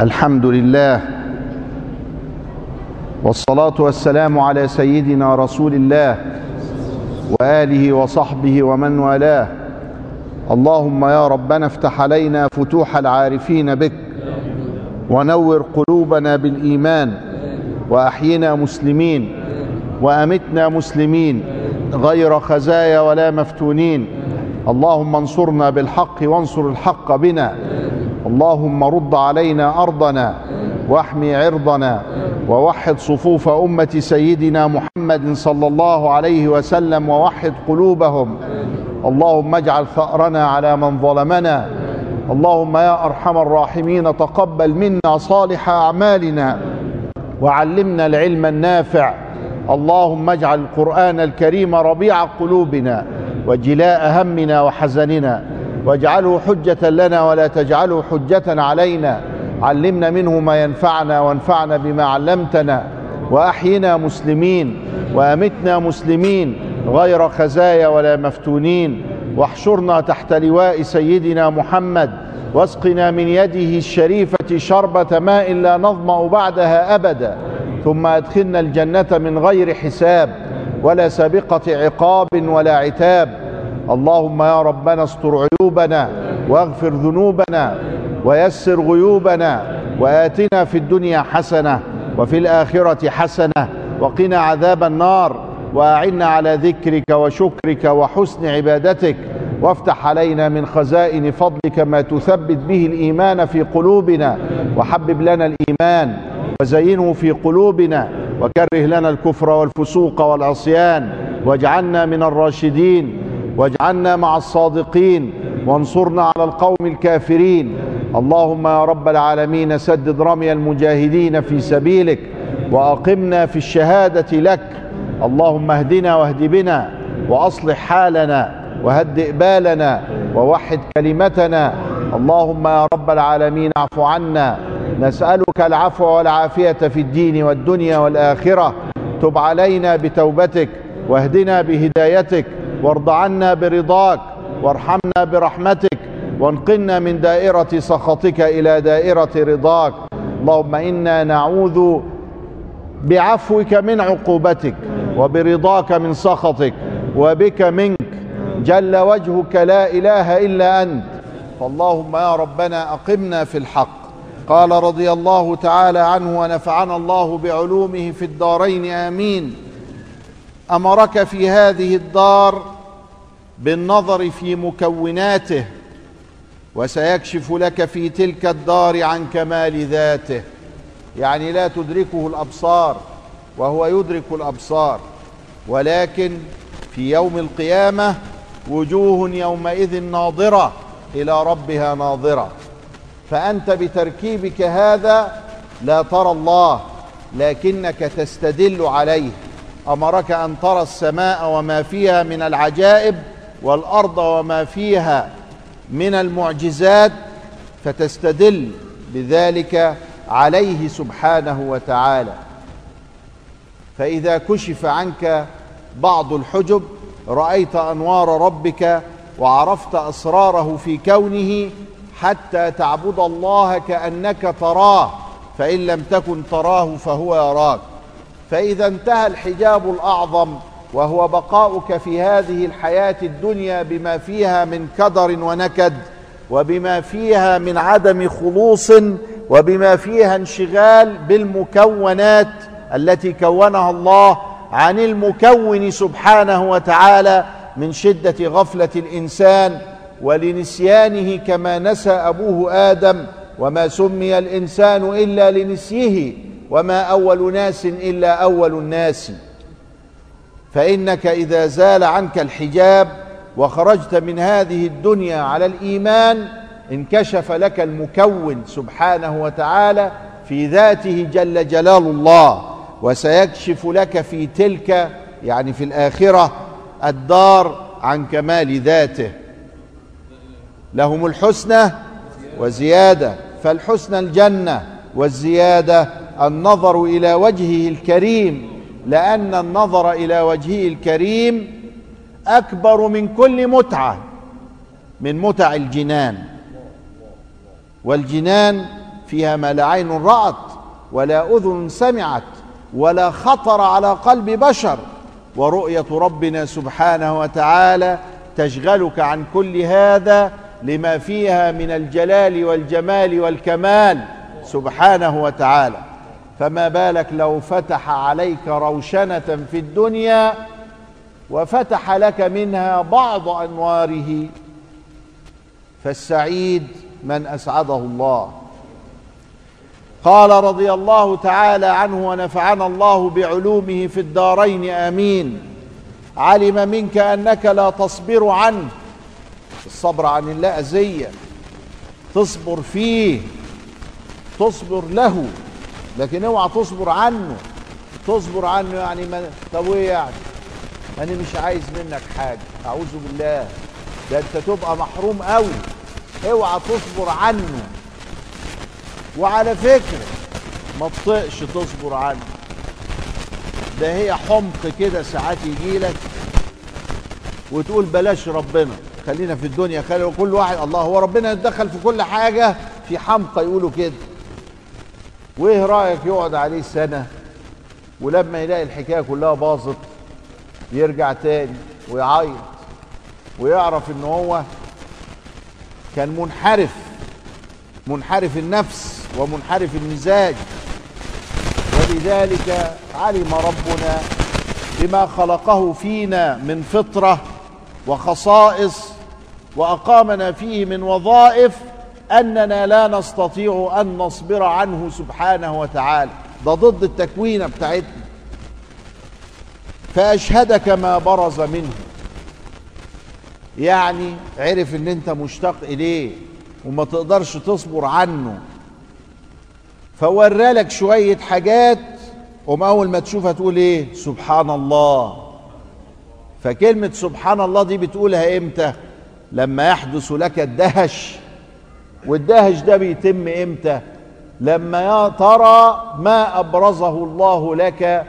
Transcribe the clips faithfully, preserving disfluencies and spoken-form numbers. الحمد لله، والصلاة والسلام على سيدنا رسول الله وآله وصحبه ومن والاه. اللهم يا ربنا افتح علينا فتوح العارفين بك، ونور قلوبنا بالإيمان، وأحينا مسلمين، وأمتنا مسلمين غير خزايا ولا مفتونين. اللهم انصرنا بالحق وانصر الحق بنا. اللهم رد علينا أرضنا، واحمي عرضنا، ووحد صفوف أمة سيدنا محمد صلى الله عليه وسلم، ووحد قلوبهم. اللهم اجعل ثأرنا على من ظلمنا. اللهم يا أرحم الراحمين تقبل منا صالح أعمالنا، وعلمنا العلم النافع. اللهم اجعل القرآن الكريم ربيع قلوبنا وجلاء همنا وحزننا، واجعله حجة لنا ولا تجعله حجة علينا. علمنا منه ما ينفعنا، وانفعنا بما علمتنا، وأحينا مسلمين، وأمتنا مسلمين غير خزايا ولا مفتونين، واحشرنا تحت لواء سيدنا محمد، واسقنا من يده الشريفة شربة ماء لا نظمأ بعدها أبدا، ثم أدخلنا الجنة من غير حساب ولا سابقة عقاب ولا عتاب. اللهم يا ربنا استر عيوبنا، واغفر ذنوبنا، ويسر غيوبنا، وآتنا في الدنيا حسنة وفي الآخرة حسنة وقنا عذاب النار، وأعنا على ذكرك وشكرك وحسن عبادتك، وافتح علينا من خزائن فضلك ما تثبت به الإيمان في قلوبنا، وحبب لنا الإيمان وزينه في قلوبنا، وكره لنا الكفر والفسوق والعصيان، واجعلنا من الراشدين، واجعلنا مع الصادقين، وانصرنا على القوم الكافرين. اللهم يا رب العالمين سدد رمي المجاهدين في سبيلك، وأقمنا في الشهادة لك. اللهم اهدنا واهد بنا، وأصلح حالنا، وهدئ بالنا، ووحد كلمتنا. اللهم يا رب العالمين اعف عنا، نسألك العفو والعافية في الدين والدنيا والآخرة. تب علينا بتوبتك، واهدنا بهدايتك، وارض عنا برضاك، وارحمنا برحمتك، وانقلنا من دائرة سخطك إلى دائرة رضاك. اللهم إنا نعوذ بعفوك من عقوبتك، وبرضاك من سخطك، وبك منك، جل وجهك لا إله إلا أنت. فاللهم يا ربنا أقمنا في الحق. قال رضي الله تعالى عنه ونفعنا الله بعلومه في الدارين آمين: أمرك في هذه الدار بالنظر في مكوناته، وسيكشف لك في تلك الدار عن كمال ذاته. يعني لا تدركه الأبصار وهو يدرك الأبصار، ولكن في يوم القيامة وجوه يومئذ ناظرة إلى ربها ناظرة. فأنت بتركيبك هذا لا ترى الله، لكنك تستدل عليه. أمرك أن ترى السماء وما فيها من العجائب، والأرض وما فيها من المعجزات، فتستدل بذلك عليه سبحانه وتعالى. فإذا كشف عنك بعض الحجب رأيت أنوار ربك، وعرفت أسراره في كونه، حتى تعبد الله كأنك تراه، فإن لم تكن تراه فهو يراك. فإذا انتهى الحجاب الأعظم، وهو بقاؤك في هذه الحياة الدنيا بما فيها من كدر ونكد، وبما فيها من عدم خلوص، وبما فيها انشغال بالمكونات التي كونها الله عن المكون سبحانه وتعالى، من شدة غفلة الإنسان ولنسيانه، كما نسى أبوه آدم. وما سمي الإنسان إلا لنسيه، وما أول ناس إلا أول الناس. فإنك إذا زال عنك الحجاب وخرجت من هذه الدنيا على الإيمان، انكشف لك المكون سبحانه وتعالى في ذاته جل جلال الله. وسيكشف لك في تلك، يعني في الآخرة، الدار عن كمال ذاته. لهم الحسنى وزيادة، فالحسنى الجنة، والزيادة النظر إلى وجهه الكريم، لأن النظر إلى وجهه الكريم أكبر من كل متعة من متع الجنان. والجنان فيها ما لا عين رأت ولا أذن سمعت ولا خطر على قلب بشر، ورؤية ربنا سبحانه وتعالى تشغلك عن كل هذا لما فيها من الجلال والجمال والكمال سبحانه وتعالى. فما بالك لو فتح عليك روشنة في الدنيا وفتح لك منها بعض أنواره. فالسعيد من أسعده الله. قال رضي الله تعالى عنه ونفعنا الله بعلومه في الدارين آمين: علم منك أنك لا تصبر عنه. الصبر عن الله أذية، تصبر فيه، تصبر له، لكن اوعى تصبر عنه. تصبر عنه يعني ما طب ايه يعني انا مش عايز منك حاجه، اعوذ بالله، ده انت تبقى محروم قوي. اوعى تصبر عنه. وعلى فكره ما تطقش تصبر عنه، ده هي حمق كده ساعات يجيلك وتقول بلاش ربنا، خلينا في الدنيا، خلينا كل واحد الله، هو ربنا يتدخل في كل حاجه؟ في حمقى يقولوا كده. وايه رايك يقعد عليه سنه ولما يلاقي الحكايه كلها باظت يرجع تاني ويعيط ويعرف ان هو كان منحرف، منحرف النفس ومنحرف المزاج. ولذلك علم ربنا بما خلقه فينا من فطره وخصائص واقامنا فيه من وظائف أننا لا نستطيع أن نصبر عنه سبحانه وتعالى. ده ضد التكوين بتاعتنا. فأشهدك ما برز منه، يعني عرف إن أنت مشتاق إليه وما تقدرش تصبر عنه، فورى لك شوية حاجات وما أول ما تشوفها تقول إيه؟ سبحان الله. فكلمة سبحان الله دي بتقولها إمتى؟ لما يحدث لك الدهش. والدهش ده بيتم امتى؟ لما ترى ما أبرزه الله لك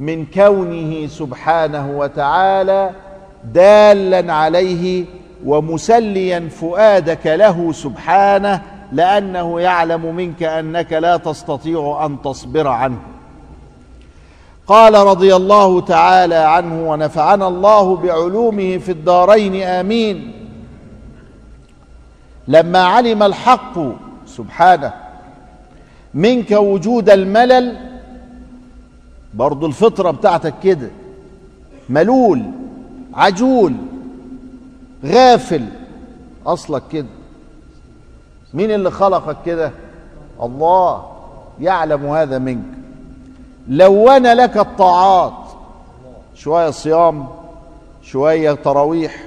من كونه سبحانه وتعالى دالا عليه ومسليا فؤادك له سبحانه، لأنه يعلم منك أنك لا تستطيع أن تصبر عنه. قال رضي الله تعالى عنه ونفعنا الله بعلومه في الدارين آمين: لما علم الحق سبحانه منك وجود الملل، برضو الفطرة بتاعتك كده، ملول عجول غافل، أصلك كده. مين اللي خلقك كده؟ الله يعلم هذا منك. لون لك الطاعات، شوية صيام، شوية تراويح،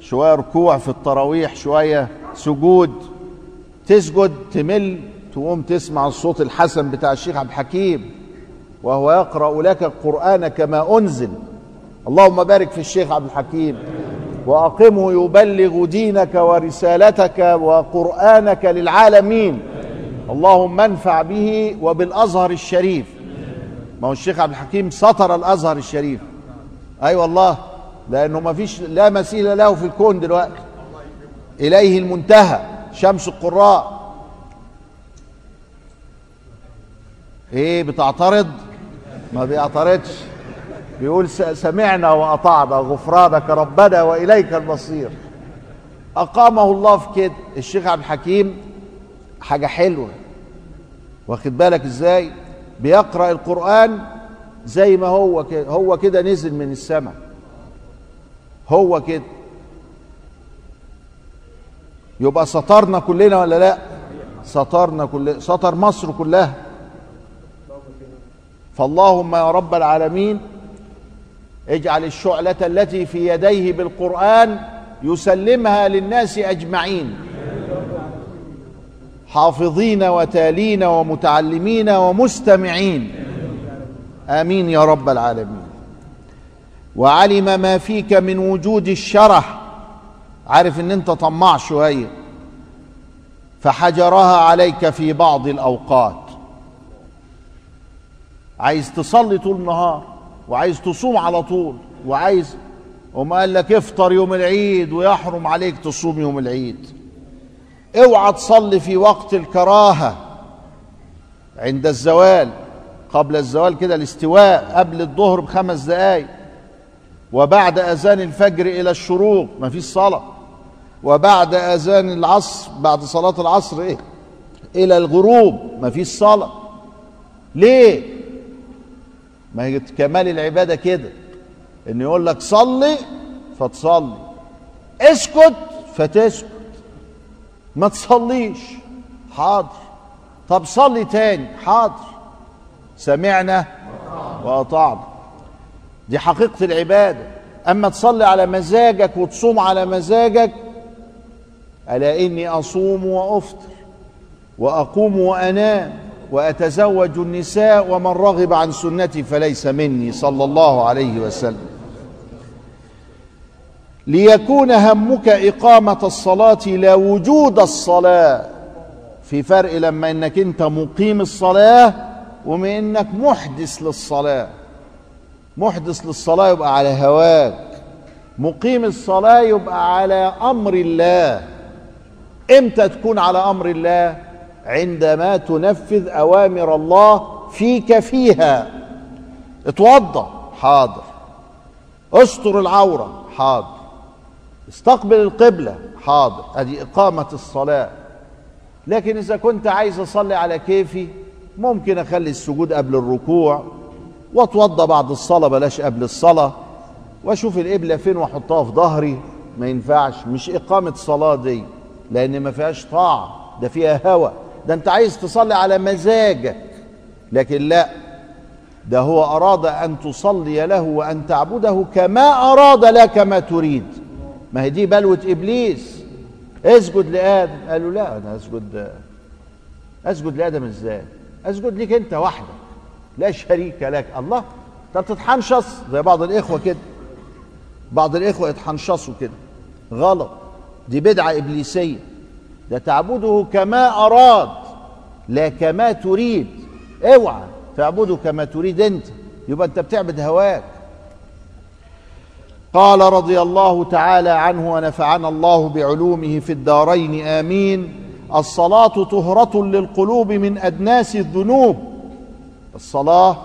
شوية ركوع في التراويح، شوية سجود، تسجد تمل تقوم تسمع الصوت الحسن بتاع الشيخ عبد الحكيم وهو يقرأ لك القرآن كما أنزل. اللهم بارك في الشيخ عبد الحكيم وأقمه يبلغ دينك ورسالتك وقرآنك للعالمين. اللهم انفع به وبالأزهر الشريف. ما هو الشيخ عبد الحكيم سطر الأزهر الشريف، أي أيوة والله، لأنه ما فيش لا مثيل له في الكون دلوقتي، إليه المنتهى شمس القراء. إيه بتعترض؟ ما بيعترضش، بيقول سمعنا وأطعنا، غفرانك ربنا وإليك المصير. أقامه الله في كده. الشيخ عبد الحكيم حاجة حلوة، واخد بالك إزاي؟ بيقرأ القرآن زي ما هو كده، هو كده نزل من السماء، هو كده. يبقى سطرنا كلنا ولا لا؟ سطرنا كلنا، سطر مصر كلها. فاللهم يا رب العالمين اجعل الشعلة التي في يديه بالقرآن يسلمها للناس أجمعين، حافظين وتالين ومتعلمين ومستمعين، آمين يا رب العالمين. وعلم ما فيك من وجود الشرح، عارف ان انت طماع شوية، فحجرها عليك في بعض الاوقات. عايز تصلي طول النهار وعايز تصوم على طول وعايز، وما قال لك افطر يوم العيد ويحرم عليك تصوم يوم العيد. اوعى تصلي في وقت الكراهة، عند الزوال، قبل الزوال كده الاستواء، قبل الظهر بخمس دقايق، وبعد أذان الفجر إلى الشروق مفيش صلاة، وبعد أذان العصر بعد صلاة العصر إيه؟ إلى الغروب مفيش صلاة. ليه؟ ما هي كمال العبادة كده، إن يقول لك صلي فتصلي، اسكت فتسكت، ما تصليش، حاضر، طب صلي تاني، حاضر، سمعنا وأطعنا. دي حقيقة العبادة. أما تصلي على مزاجك وتصوم على مزاجك، ألا إني أصوم وأفطر وأقوم وأنام وأتزوج النساء ومن رغب عن سنتي فليس مني، صلى الله عليه وسلم. ليكون همك إقامة الصلاة لا وجود الصلاة. في فرق لما إنك أنت مقيم الصلاة ومن إنك محدث للصلاة. محدث للصلاة يبقى على هواك، مقيم الصلاة يبقى على أمر الله. إمتى تكون على أمر الله؟ عندما تنفذ أوامر الله فيك فيها. اتوضأ، حاضر. استر العورة، حاضر. استقبل القبلة، حاضر. هذه إقامة الصلاة. لكن إذا كنت عايز أصلي على كيفي، ممكن أخلي السجود قبل الركوع، وأتوضى بعد الصلاة بلاش قبل الصلاة، وأشوف القبلة فين وأحطها في ظهري. ما ينفعش، مش إقامة صلاة دي، لأن ما فيهاش طاعة، ده فيها هوى، ده أنت عايز تصلي على مزاجك. لكن لا، ده هو أراد أن تصلي له وأن تعبده كما أراد لا كما تريد. ما هي دي بلوة إبليس. اسجد لآدم، قال له لا، أنا أسجد أسجد لآدم إزاي؟ أسجد ليك أنت وحدك، لا شريك لك. الله، أنت بتتحنشص زي بعض الإخوة كده، بعض الإخوة يتحنشصوا كده، غلط، دي بدعة إبليسية. ده تعبده كما أراد لا كما تريد. اوعى تعبده كما تريد أنت، يبقى أنت بتعبد هواك. قال رضي الله تعالى عنه ونفعنا الله بعلومه في الدارين آمين: الصلاة طهرة للقلوب من أدناس الذنوب. الصلاة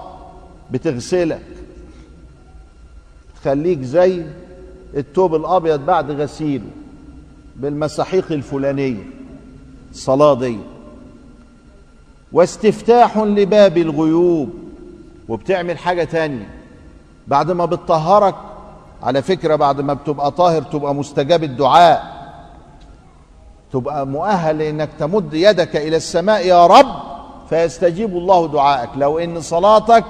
بتغسلك، تخليك زي الثوب الأبيض بعد غسيله بالمساحيق الفلانية. الصلاة دي واستفتاح لباب الغيوب. وبتعمل حاجة تانية بعد ما بتطهرك، على فكرة بعد ما بتبقى طاهر تبقى مستجاب الدعاء، تبقى مؤهل انك تمد يدك الى السماء يا رب فيستجيب الله دعائك. لو ان صلاتك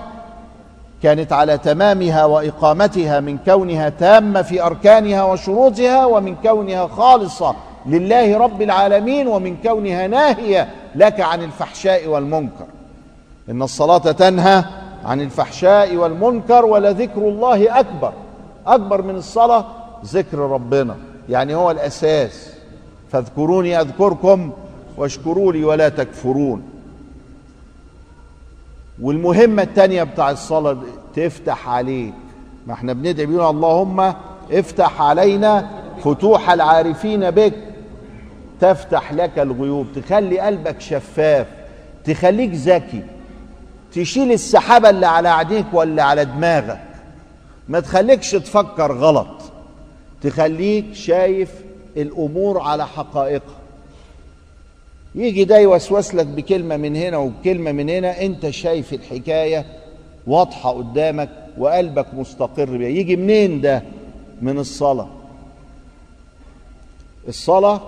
كانت على تمامها واقامتها، من كونها تامة في اركانها وشروطها، ومن كونها خالصة لله رب العالمين، ومن كونها ناهية لك عن الفحشاء والمنكر. ان الصلاة تنهى عن الفحشاء والمنكر، ولذكر الله اكبر. أكبر من الصلاة ذكر ربنا، يعني هو الأساس. فاذكروني أذكركم واشكروا لي ولا تكفرون. والمهمة التانية بتاع الصلاة تفتح عليك. ما احنا بندعي بيقول اللهم افتح علينا فتوح العارفين بك. تفتح لك الغيوب، تخلي قلبك شفاف، تخليك ذكي، تشيل السحابة اللي على عينيك ولا على دماغك، ما تخليكش تفكر غلط، تخليك شايف الأمور على حقائقها. يجي ده يوسوس لك بكلمة من هنا وبكلمة من هنا، انت شايف الحكاية واضحة قدامك وقلبك مستقر بيها. يجي منين ده؟ من الصلاة. الصلاة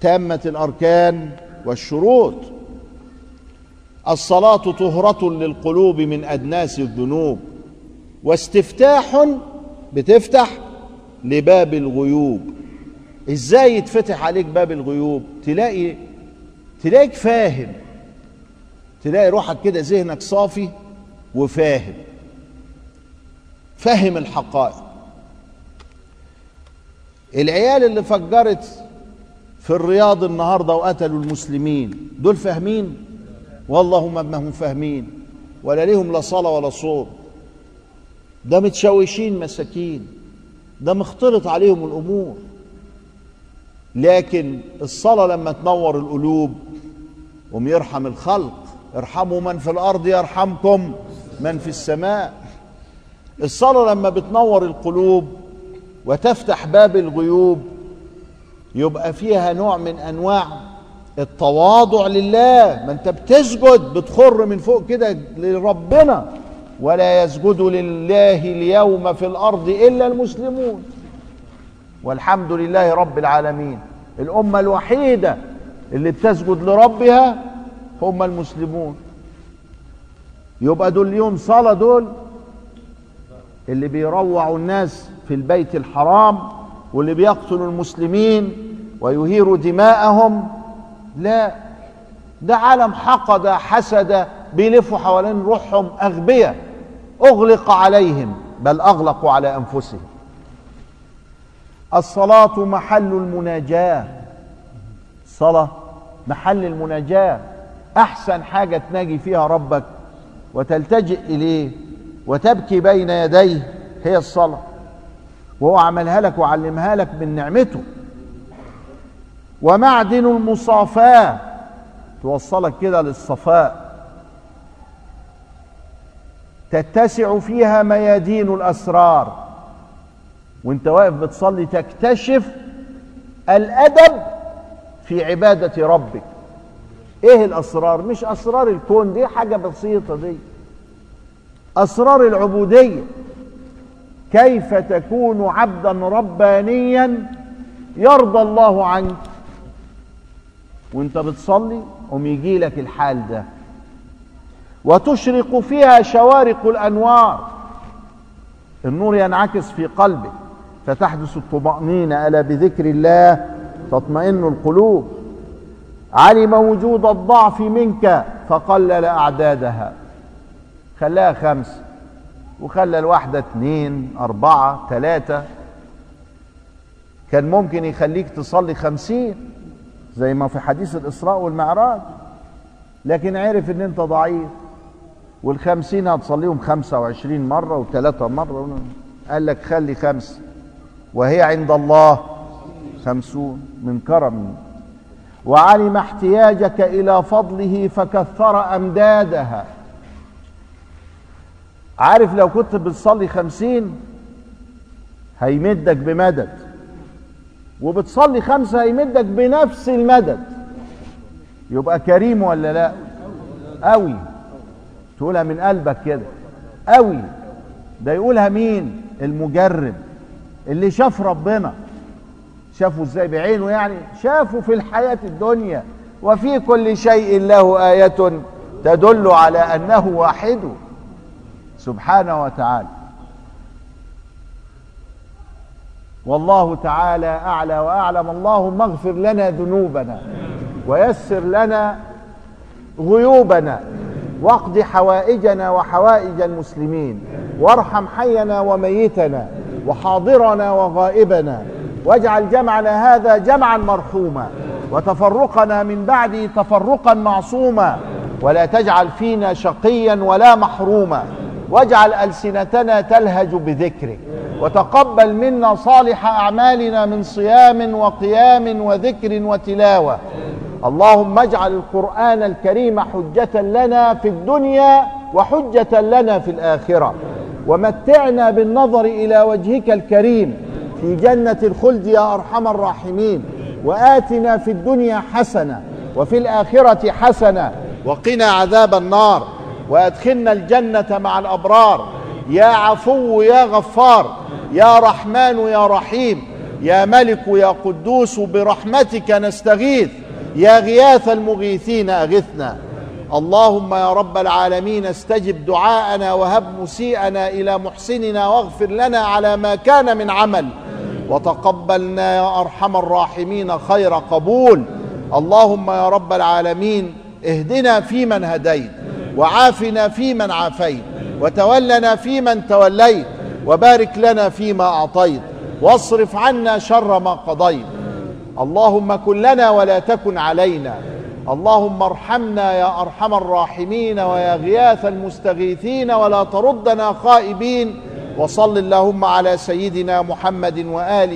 تامة الأركان والشروط. الصلاة طهرة للقلوب من أدناس الذنوب واستفتاح، بتفتح لباب الغيوب. ازاي يتفتح عليك باب الغيوب؟ تلاقي تلاقيك فاهم، تلاقي روحك كده ذهنك صافي وفاهم، فاهم الحقائق. العيال اللي فجرت في الرياض النهارده وقتلوا المسلمين دول فاهمين؟ والله ما هم فاهمين، ولا ليهم لا صلاة ولا صوم. ده متشوشين مساكين، ده مختلط عليهم الأمور. لكن الصلاة لما تنور القلوب ويرحم الخلق ارحموا من في الأرض يرحمكم من في السماء. الصلاة لما بتنور القلوب وتفتح باب الغيوب يبقى فيها نوع من أنواع التواضع لله. ما انت بتسجد بتخر من فوق كده لربنا. ولا يسجد لله اليوم في الأرض إلا المسلمون والحمد لله رب العالمين. الأمة الوحيدة اللي بتسجد لربها هم المسلمون. يبقى دول يوم صلاة، دول اللي بيروعوا الناس في البيت الحرام واللي بيقتلوا المسلمين ويهيروا دماءهم، لا، ده عالم حقدة حسدة بيلفوا حوالين روحهم، أغبياء أغلق عليهم بل أغلقوا على أنفسهم. الصلاة محل المناجاة. الصلاة محل المناجاة، أحسن حاجة تناجي فيها ربك وتلتجئ إليه وتبكي بين يديه هي الصلاة. وهو عملها لك وعلمها لك من نعمته. ومعدن المصافاة، توصلك كده للصفاء، تتسع فيها ميادين الأسرار. وانت واقف بتصلي تكتشف الأدب في عبادة ربك. ايه الأسرار؟ مش أسرار الكون، دي حاجة بسيطة، دي أسرار العبودية. كيف تكون عبدا ربانيا يرضى الله عنك؟ وانت بتصلي قوم يجي لك الحال ده. وتشرق فيها شوارق الأنوار، النور ينعكس في قلبك فتحدث الطمأنينة. ألا بذكر الله تطمئن القلوب. علم وجود الضعف منك فقلل أعدادها، خلاها خمسة وخلى الواحدة اتنين أربعة تلاتة. كان ممكن يخليك تصلي خمسين زي ما في حديث الإسراء والمعراج، لكن عرف إن أنت ضعيف والخمسين هتصليهم خمسة وعشرين مرة وثلاثة مرة، قال لك خلي خمسة وهي عند الله خمسون من كرمه. وعلم احتياجك إلى فضله فكثر أمدادها. عارف لو كنت بتصلي خمسين هيمدك بمدد، وبتصلي خمسة هيمدك بنفس المدد. يبقى كريم ولا لا؟ قوي. تقولها من قلبك كده، قوي. ده يقولها مين؟ المجرب اللي شاف ربنا. شافه ازاي؟ بعينه يعني، شافه في الحياة الدنيا. وفي كل شيء له آية تدل على أنه واحد سبحانه وتعالى. والله تعالى أعلى وأعلم. اللهم اغفر لنا ذنوبنا ويسر لنا غيوبنا واقض حوائجنا وحوائج المسلمين، وارحم حينا وميتنا وحاضرنا وغائبنا، واجعل جمعنا هذا جمعا مرحوما وتفرقنا من بعده تفرقا معصوما، ولا تجعل فينا شقيا ولا محروما، واجعل ألسنتنا تلهج بذكرك، وتقبل منا صالح أعمالنا من صيام وقيام وذكر وتلاوة. اللهم اجعل القرآن الكريم حجة لنا في الدنيا وحجة لنا في الآخرة. ومتعنا بالنظر إلى وجهك الكريم في جنة الخلد يا أرحم الراحمين. وآتنا في الدنيا حسنة وفي الآخرة حسنة وقنا عذاب النار. وأدخلنا الجنة مع الأبرار يا عفو يا غفار يا رحمن يا رحيم يا ملك يا قدوس. برحمتك نستغيث يا غياث المغيثين أغثنا. اللهم يا رب العالمين استجب دعاءنا وهب مسيئنا إلى محسننا، واغفر لنا على ما كان من عمل، وتقبلنا يا أرحم الراحمين خير قبول. اللهم يا رب العالمين اهدنا فيمن هديت، وعافنا فيمن عافيت، وتولنا فيمن توليت، وبارك لنا فيما أعطيت، واصرف عنا شر ما قضيت. اللهم كن لنا ولا تكن علينا. اللهم ارحمنا يا أرحم الراحمين ويا غياث المستغيثين، ولا تردنا خائبين. وصل اللهم على سيدنا محمد وآله